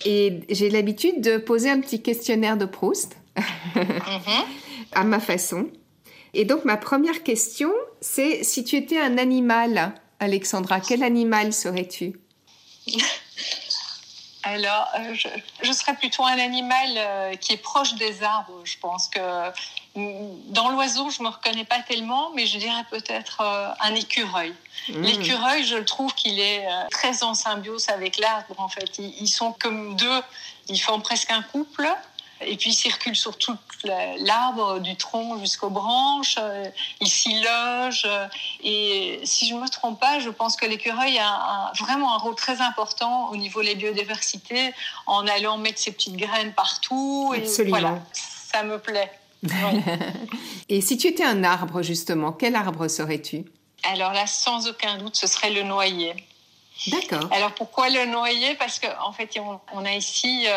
et j'ai l'habitude de poser un petit questionnaire de Proust à ma façon. Et donc, ma première question, c'est si tu étais un animal, Alexandra, quel animal serais-tu ? Alors, je serais plutôt un animal qui est proche des arbres. Je pense que dans l'oiseau, je ne me reconnais pas tellement, mais je dirais peut-être un écureuil. L'écureuil, je trouve qu'il est très en symbiose avec l'arbre, en fait. Ils sont comme deux, ils forment presque un couple. Et puis, il circule sur tout l'arbre, du tronc jusqu'aux branches. Il s'y loge. Et si je ne me trompe pas, je pense que l'écureuil a vraiment un rôle très important au niveau de la biodiversité, en allant mettre ses petites graines partout. Absolument. Et voilà, ça me plaît. Oui. Et si tu étais un arbre, justement, quel arbre serais-tu ? Alors là, sans aucun doute, ce serait le noyer. D'accord. Alors pourquoi le noyer ? Parce qu'en fait, on a ici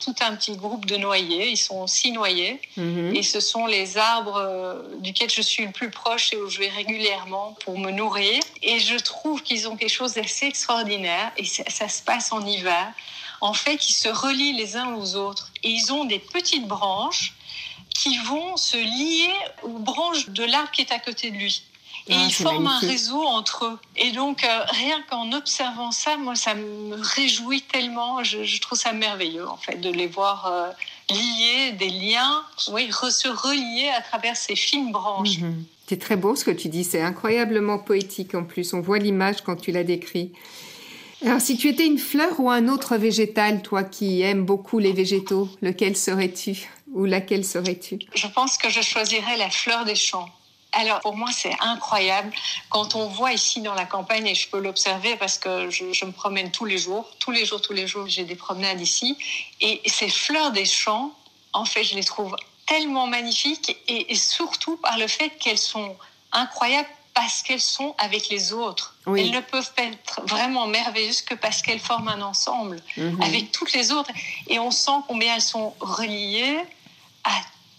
tout un petit groupe de noyers. Ils sont 6 noyers. Et ce sont les arbres duquel je suis le plus proche et où je vais régulièrement pour me nourrir. Et je trouve qu'ils ont quelque chose d'assez extraordinaire. Et ça se passe en hiver. En fait, ils se relient les uns aux autres. Et ils ont des petites branches qui vont se lier aux branches de l'arbre qui est à côté de lui. Et ils forment magnifique. Un réseau entre eux. Et donc, rien qu'en observant ça, moi, ça me réjouit tellement. Je trouve ça merveilleux, en fait, de les voir liés, des liens, se relier à travers ces fines branches. C'est très beau ce que tu dis. C'est incroyablement poétique, en plus. On voit l'image quand tu la décris. Alors, si tu étais une fleur ou un autre végétal, toi qui aimes beaucoup les végétaux, lequel serais-tu ou laquelle serais-tu ? Je pense que je choisirais la fleur des champs. Alors, pour moi, c'est incroyable. Quand on voit ici dans la campagne, et je peux l'observer parce que je me promène tous les jours, j'ai des promenades ici. Et ces fleurs des champs, en fait, je les trouve tellement magnifiques et surtout par le fait qu'elles sont incroyables parce qu'elles sont avec les autres. Oui. Elles ne peuvent pas être vraiment merveilleuses que parce qu'elles forment un ensemble avec toutes les autres. Et on sent combien elles sont reliées à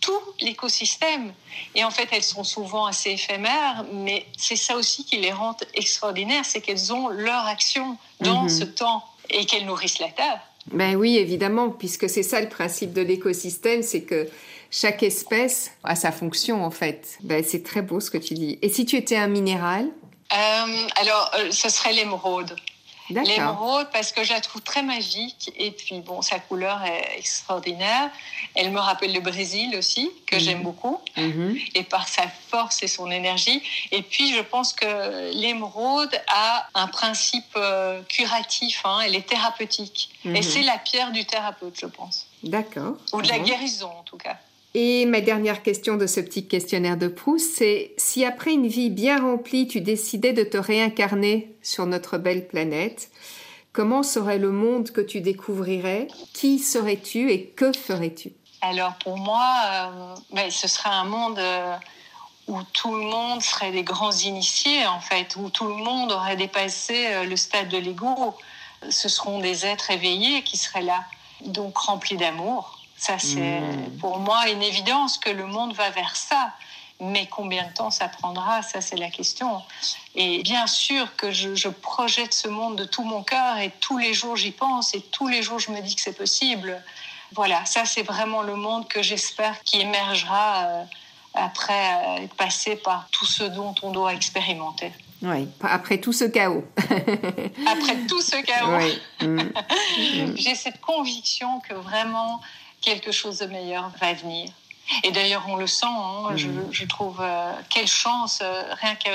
tout l'écosystème. Et en fait, elles sont souvent assez éphémères, mais c'est ça aussi qui les rend extraordinaires, c'est qu'elles ont leur action dans ce temps et qu'elles nourrissent la terre. Ben oui, évidemment, puisque c'est ça le principe de l'écosystème, c'est que chaque espèce a sa fonction, en fait. Ben, c'est très beau ce que tu dis. Et si tu étais un minéral ? Alors, ce serait l'émeraude. l'émeraude, parce que je la trouve très magique. Et puis, bon, sa couleur est extraordinaire. Elle me rappelle le Brésil aussi, que j'aime beaucoup, et par sa force et son énergie. Et puis, je pense que l'émeraude a un principe curatif, hein, elle est thérapeutique. Et c'est la pierre du thérapeute, je pense. D'accord. Ou de la guérison, en tout cas. Et ma dernière question de ce petit questionnaire de Proust, c'est si après une vie bien remplie, tu décidais de te réincarner sur notre belle planète, comment serait le monde que tu découvrirais? Qui serais-tu et que ferais-tu? Alors pour moi, ce serait un monde où tout le monde serait des grands initiés, en fait, où tout le monde aurait dépassé le stade de l'ego. Ce seront des êtres éveillés qui seraient là, donc remplis d'amour. Ça, c'est pour moi une évidence que le monde va vers ça. Mais combien de temps ça prendra? Ça, c'est la question. Et bien sûr que je projette ce monde de tout mon cœur et tous les jours, j'y pense et tous les jours, je me dis que c'est possible. Voilà, ça, c'est vraiment le monde que j'espère qui émergera après être passé par tout ce dont on doit expérimenter. Oui, après tout ce chaos. Après tout ce chaos. Oui. J'ai cette conviction que vraiment... quelque chose de meilleur va venir. Et d'ailleurs, on le sent, hein, je trouve, quelle chance, rien que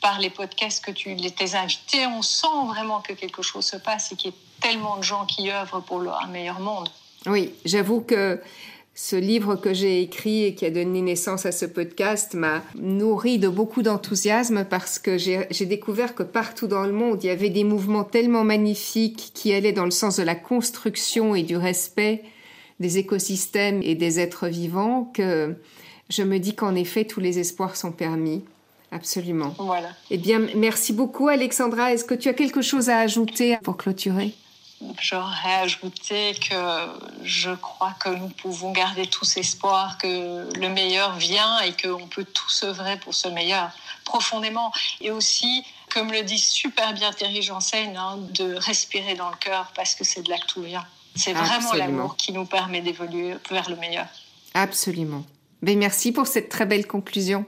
par les podcasts que tu étais invité, on sent vraiment que quelque chose se passe et qu'il y a tellement de gens qui œuvrent pour un meilleur monde. Oui, j'avoue que ce livre que j'ai écrit et qui a donné naissance à ce podcast m'a nourri de beaucoup d'enthousiasme parce que j'ai découvert que partout dans le monde, il y avait des mouvements tellement magnifiques qui allaient dans le sens de la construction et du respect des écosystèmes et des êtres vivants, que je me dis qu'en effet, tous les espoirs sont permis. Absolument. Voilà. Eh bien, merci beaucoup, Alexandra. Est-ce que tu as quelque chose à ajouter pour clôturer? J'aurais ajouté que je crois que nous pouvons garder tous espoir, que le meilleur vient et qu'on peut tous œuvrer pour ce meilleur, profondément. Et aussi, comme le dit super bien Thierry Janssen, hein, de respirer dans le cœur, parce que c'est de là que tout vient. C'est vraiment l'amour qui nous permet d'évoluer vers le meilleur. Absolument. Mais merci pour cette très belle conclusion.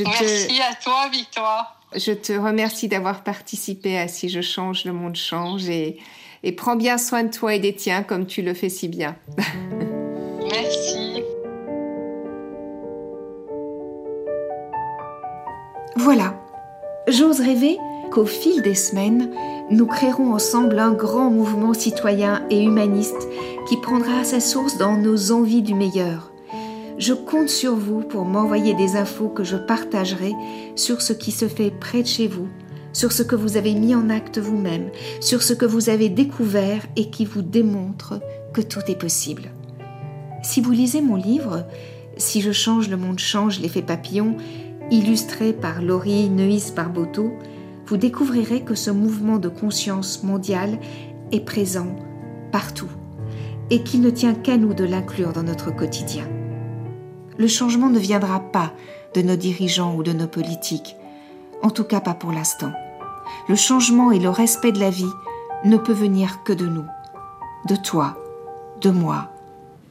Merci à toi, Victoire. Je te remercie d'avoir participé à Si je change, le monde change. Et prends bien soin de toi et des tiens, comme tu le fais si bien. Merci. Voilà. J'ose rêver qu'au fil des semaines, nous créerons ensemble un grand mouvement citoyen et humaniste qui prendra sa source dans nos envies du meilleur. Je compte sur vous pour m'envoyer des infos que je partagerai sur ce qui se fait près de chez vous, sur ce que vous avez mis en acte vous-même, sur ce que vous avez découvert et qui vous démontre que tout est possible. Si vous lisez mon livre « Si je change, le monde change, l'effet papillon », illustré par Laurie Neuis Parboteau, vous découvrirez que ce mouvement de conscience mondiale est présent partout et qu'il ne tient qu'à nous de l'inclure dans notre quotidien. Le changement ne viendra pas de nos dirigeants ou de nos politiques, en tout cas pas pour l'instant. Le changement et le respect de la vie ne peut venir que de nous, de toi, de moi,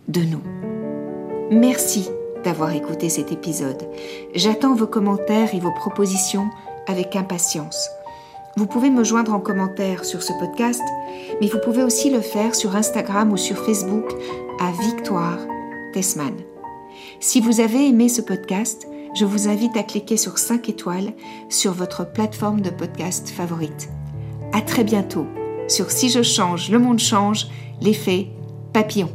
de nous. Merci d'avoir écouté cet épisode. J'attends vos commentaires et vos propositions avec impatience. Vous pouvez me joindre en commentaire sur ce podcast, mais vous pouvez aussi le faire sur Instagram ou sur Facebook à Victoire Tessman. Si vous avez aimé ce podcast, je vous invite à cliquer sur 5 étoiles sur votre plateforme de podcast favorite. À très bientôt sur Si je change, le monde change, l'effet papillon.